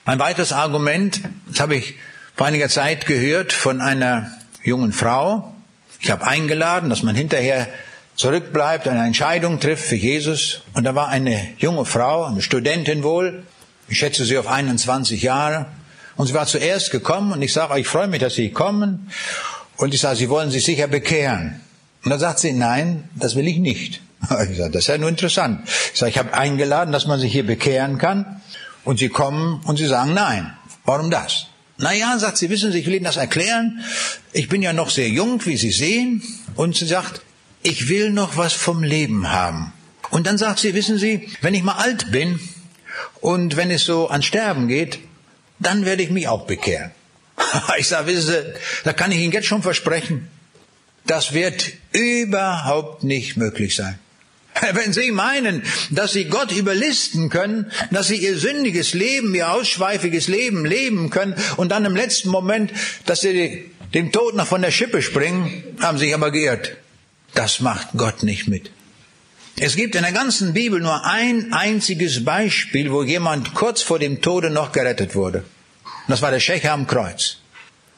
Ein weiteres Argument, das habe ich vor einiger Zeit gehört von einer jungen Frau. Ich habe eingeladen, dass man hinterher zurückbleibt, eine Entscheidung trifft für Jesus. Und da war eine junge Frau, eine Studentin wohl, ich schätze sie auf einundzwanzig Jahre. Und sie war zuerst gekommen und ich sage, ich freue mich, dass Sie kommen. Und ich sage, Sie wollen sich sicher bekehren. Und dann sagt sie, nein, das will ich nicht. Ich sage, das ist ja nur interessant. Ich sage, ich habe eingeladen, dass man sich hier bekehren kann. Und Sie kommen und Sie sagen, nein. Warum das? Na ja, sagt sie, wissen Sie, ich will Ihnen das erklären. Ich bin ja noch sehr jung, wie Sie sehen. Und sie sagt, ich will noch was vom Leben haben. Und dann sagt sie, wissen Sie, wenn ich mal alt bin und wenn es so ans Sterben geht, dann werde ich mich auch bekehren. Ich sage, wissen Sie, da kann ich Ihnen jetzt schon versprechen, das wird überhaupt nicht möglich sein. Wenn Sie meinen, dass Sie Gott überlisten können, dass Sie Ihr sündiges Leben, Ihr ausschweifiges Leben leben können und dann im letzten Moment, dass Sie dem Tod noch von der Schippe springen, haben Sie sich aber geirrt. Das macht Gott nicht mit. Es gibt in der ganzen Bibel nur ein einziges Beispiel, wo jemand kurz vor dem Tode noch gerettet wurde. Und das war der Schächer am Kreuz.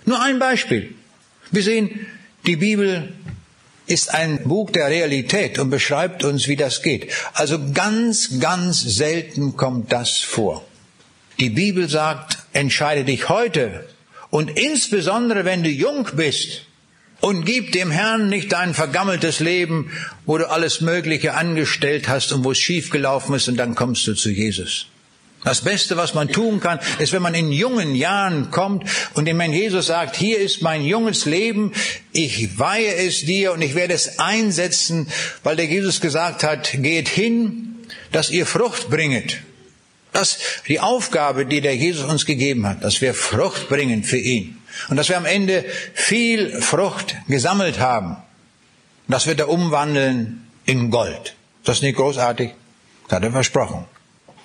Nur ein Beispiel. Wir sehen, die Bibel ist ein Buch der Realität und beschreibt uns, wie das geht. Also ganz, ganz selten kommt das vor. Die Bibel sagt, entscheide dich heute und insbesondere, wenn du jung bist, und gib dem Herrn nicht dein vergammeltes Leben, wo du alles Mögliche angestellt hast und wo es schiefgelaufen ist und dann kommst du zu Jesus. Das Beste, was man tun kann, ist, wenn man in jungen Jahren kommt und dem Herrn Jesus sagt, hier ist mein junges Leben, ich weihe es dir und ich werde es einsetzen, weil der Jesus gesagt hat, geht hin, dass ihr Frucht bringet. Das ist die Aufgabe, die der Jesus uns gegeben hat, dass wir Frucht bringen für ihn. Und dass wir am Ende viel Frucht gesammelt haben. Das wird er umwandeln in Gold. Ist das nicht großartig? Das hat er versprochen.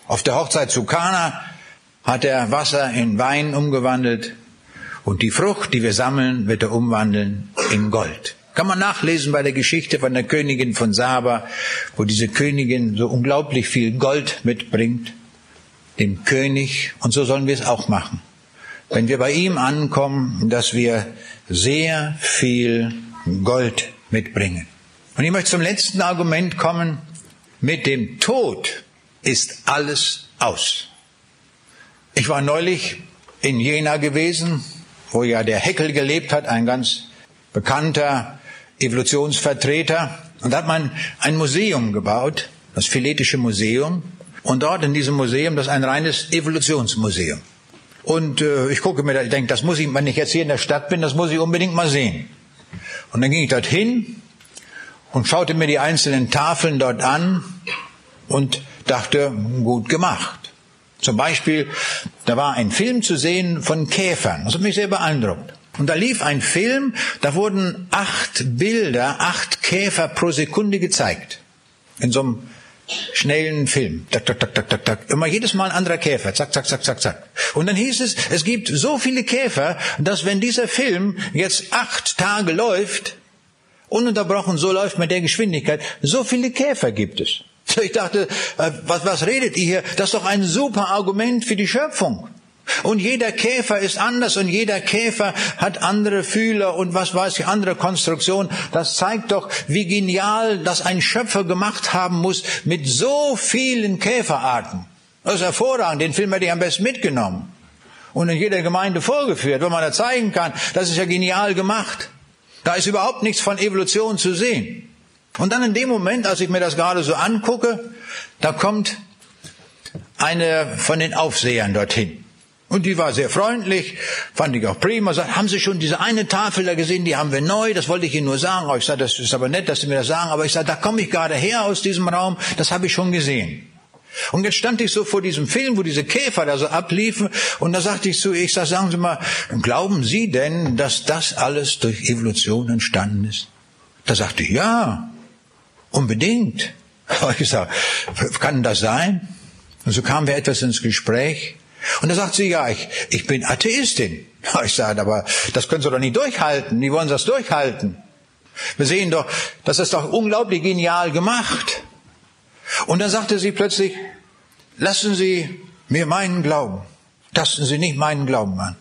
Auf der Hochzeit zu Kana hat er Wasser in Wein umgewandelt und die Frucht, die wir sammeln, wird er umwandeln in Gold. Kann man nachlesen bei der Geschichte von der Königin von Saba, wo diese Königin so unglaublich viel Gold mitbringt, dem König. Und so sollen wir es auch machen. Wenn wir bei ihm ankommen, dass wir sehr viel Gold mitbringen. Und ich möchte zum letzten Argument kommen. Mit dem Tod ist alles aus. Ich war neulich in Jena gewesen, wo ja der Haeckel gelebt hat, ein ganz bekannter Evolutionsvertreter. Und da hat man ein Museum gebaut, das Philetische Museum. Und dort in diesem Museum, das ist ein reines Evolutionsmuseum. Und äh, ich gucke mir da, ich denke, das muss ich, wenn ich jetzt hier in der Stadt bin, das muss ich unbedingt mal sehen. Und dann ging ich dorthin und schaute mir die einzelnen Tafeln dort an und dachte, gut gemacht. Zum Beispiel, da war ein Film zu sehen von Käfern. Das hat mich sehr beeindruckt. Und da lief ein Film, da wurden acht Bilder, acht Käfer pro Sekunde gezeigt. In so einem schnellen Film. Zack, zack, zack, zack, zack, zack. Immer jedes Mal ein anderer Käfer. Zack, zack, zack, zack, zack. Und dann hieß es, es gibt so viele Käfer, dass wenn dieser Film jetzt acht Tage läuft, ununterbrochen so läuft mit der Geschwindigkeit, so viele Käfer gibt es. Ich dachte, was, was redet ihr hier? Das ist doch ein super Argument für die Schöpfung. Und jeder Käfer ist anders und jeder Käfer hat andere Fühler und was weiß ich, andere Konstruktionen. Das zeigt doch, wie genial das ein Schöpfer gemacht haben muss mit so vielen Käferarten. Das ist hervorragend, den Film hätte ich am besten mitgenommen und in jeder Gemeinde vorgeführt, wenn man da zeigen kann, das ist ja genial gemacht. Da ist überhaupt nichts von Evolution zu sehen. Und dann in dem Moment, als ich mir das gerade so angucke, da kommt eine von den Aufsehern dorthin. Und die war sehr freundlich, fand ich auch prima. Sagt, haben Sie schon diese eine Tafel da gesehen, die haben wir neu, das wollte ich Ihnen nur sagen. Ich sage, das ist aber nett, dass Sie mir das sagen, aber ich sage, da komme ich gerade her aus diesem Raum, das habe ich schon gesehen. Und jetzt stand ich so vor diesem Film, wo diese Käfer da so abliefen, und da sagte ich zu ihr, ich sage, sagen Sie mal, glauben Sie denn, dass das alles durch Evolution entstanden ist? Da sagte ich, ja, unbedingt. Ich sage, kann das sein? Und so kamen wir etwas ins Gespräch. Und da sagt sie, ja, ich, ich bin Atheistin. Ich sage, aber das können Sie doch nicht durchhalten. Wie wollen Sie das durchhalten? Wir sehen doch, das ist doch unglaublich genial gemacht. Und dann sagte sie plötzlich, lassen Sie mir meinen Glauben. Tasten Sie nicht meinen Glauben an.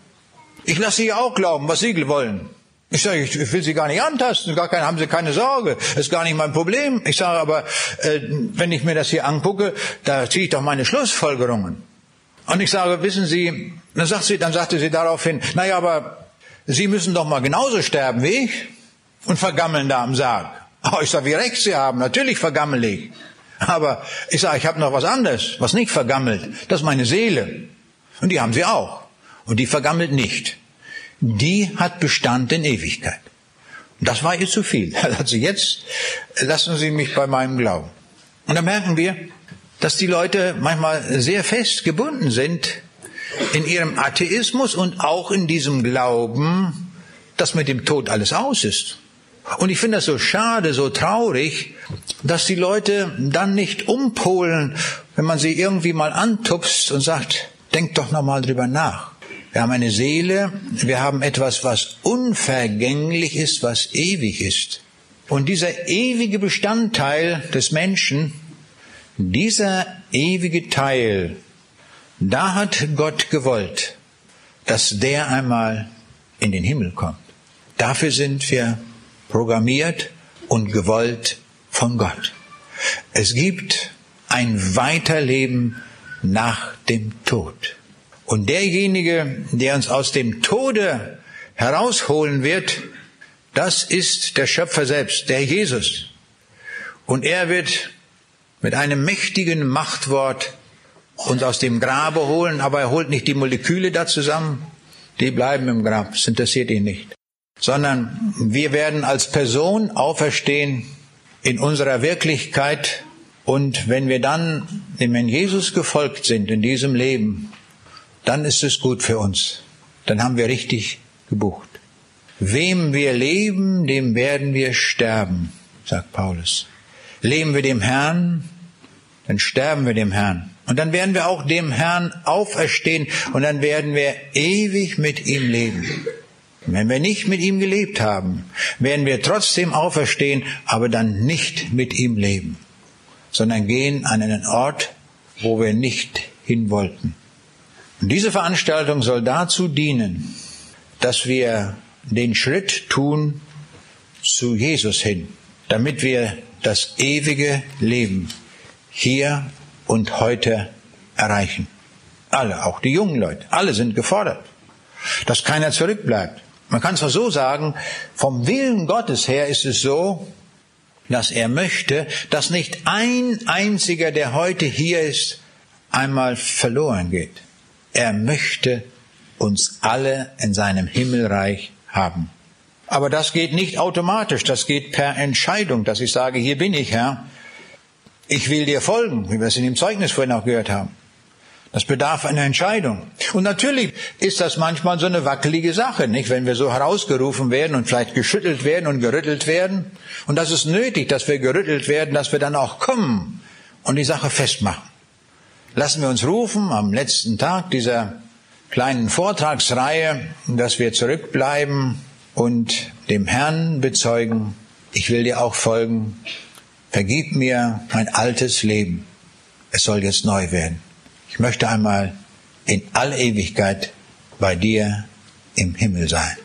Ich lasse Sie auch glauben, was Sie wollen. Ich sage, ich will Sie gar nicht antasten, gar keine, haben Sie keine Sorge, das ist gar nicht mein Problem. Ich sage aber, äh, wenn ich mir das hier angucke, da ziehe ich doch meine Schlussfolgerungen. Und ich sage, wissen Sie, dann, sagt sie, dann sagte sie daraufhin, naja, aber Sie müssen doch mal genauso sterben wie ich und vergammeln da am Sarg. Oh, ich sage, wie recht Sie haben, natürlich vergammel ich. Aber ich sage, ich habe noch was anderes, was nicht vergammelt. Das ist meine Seele. Und die haben Sie auch. Und die vergammelt nicht. Die hat Bestand in Ewigkeit. Und das war ihr zu viel. Also jetzt lassen Sie mich bei meinem Glauben. Und dann merken wir, dass die Leute manchmal sehr fest gebunden sind in ihrem Atheismus und auch in diesem Glauben, dass mit dem Tod alles aus ist. Und ich finde das so schade, so traurig, dass die Leute dann nicht umpolen, wenn man sie irgendwie mal antupst und sagt, denkt doch nochmal drüber nach. Wir haben eine Seele, wir haben etwas, was unvergänglich ist, was ewig ist. Und dieser ewige Bestandteil des Menschen, dieser ewige Teil, da hat Gott gewollt, dass der einmal in den Himmel kommt. Dafür sind wir programmiert und gewollt von Gott. Es gibt ein Weiterleben nach dem Tod. Und derjenige, der uns aus dem Tode herausholen wird, das ist der Schöpfer selbst, der Jesus. Und er wird mit einem mächtigen Machtwort uns aus dem Grabe holen, aber er holt nicht die Moleküle da zusammen, die bleiben im Grab, das interessiert ihn nicht. Sondern wir werden als Person auferstehen in unserer Wirklichkeit, und wenn wir dann dem Herrn Jesus gefolgt sind in diesem Leben, dann ist es gut für uns. Dann haben wir richtig gebucht. Wem wir leben, dem werden wir sterben, sagt Paulus. Leben wir dem Herrn, dann sterben wir dem Herrn. Und dann werden wir auch dem Herrn auferstehen und dann werden wir ewig mit ihm leben. Wenn wir nicht mit ihm gelebt haben, werden wir trotzdem auferstehen, aber dann nicht mit ihm leben, sondern gehen an einen Ort, wo wir nicht hin wollten. Und diese Veranstaltung soll dazu dienen, dass wir den Schritt tun zu Jesus hin, damit wir das ewige Leben hier und heute erreichen. Alle, auch die jungen Leute, alle sind gefordert, dass keiner zurückbleibt. Man kann es auch so sagen, vom Willen Gottes her ist es so, dass er möchte, dass nicht ein einziger, der heute hier ist, einmal verloren geht. Er möchte uns alle in seinem Himmelreich haben. Aber das geht nicht automatisch, das geht per Entscheidung, dass ich sage, hier bin ich, Herr, ich will dir folgen, wie wir es in dem Zeugnis vorhin auch gehört haben. Das bedarf einer Entscheidung. Und natürlich ist das manchmal so eine wackelige Sache, nicht? Wenn wir so herausgerufen werden und vielleicht geschüttelt werden und gerüttelt werden. Und das ist nötig, dass wir gerüttelt werden, dass wir dann auch kommen und die Sache festmachen. Lassen wir uns rufen am letzten Tag dieser kleinen Vortragsreihe, dass wir zurückbleiben und dem Herrn bezeugen, ich will dir auch folgen, vergib mir mein altes Leben, es soll jetzt neu werden. Ich möchte einmal in alle Ewigkeit bei dir im Himmel sein.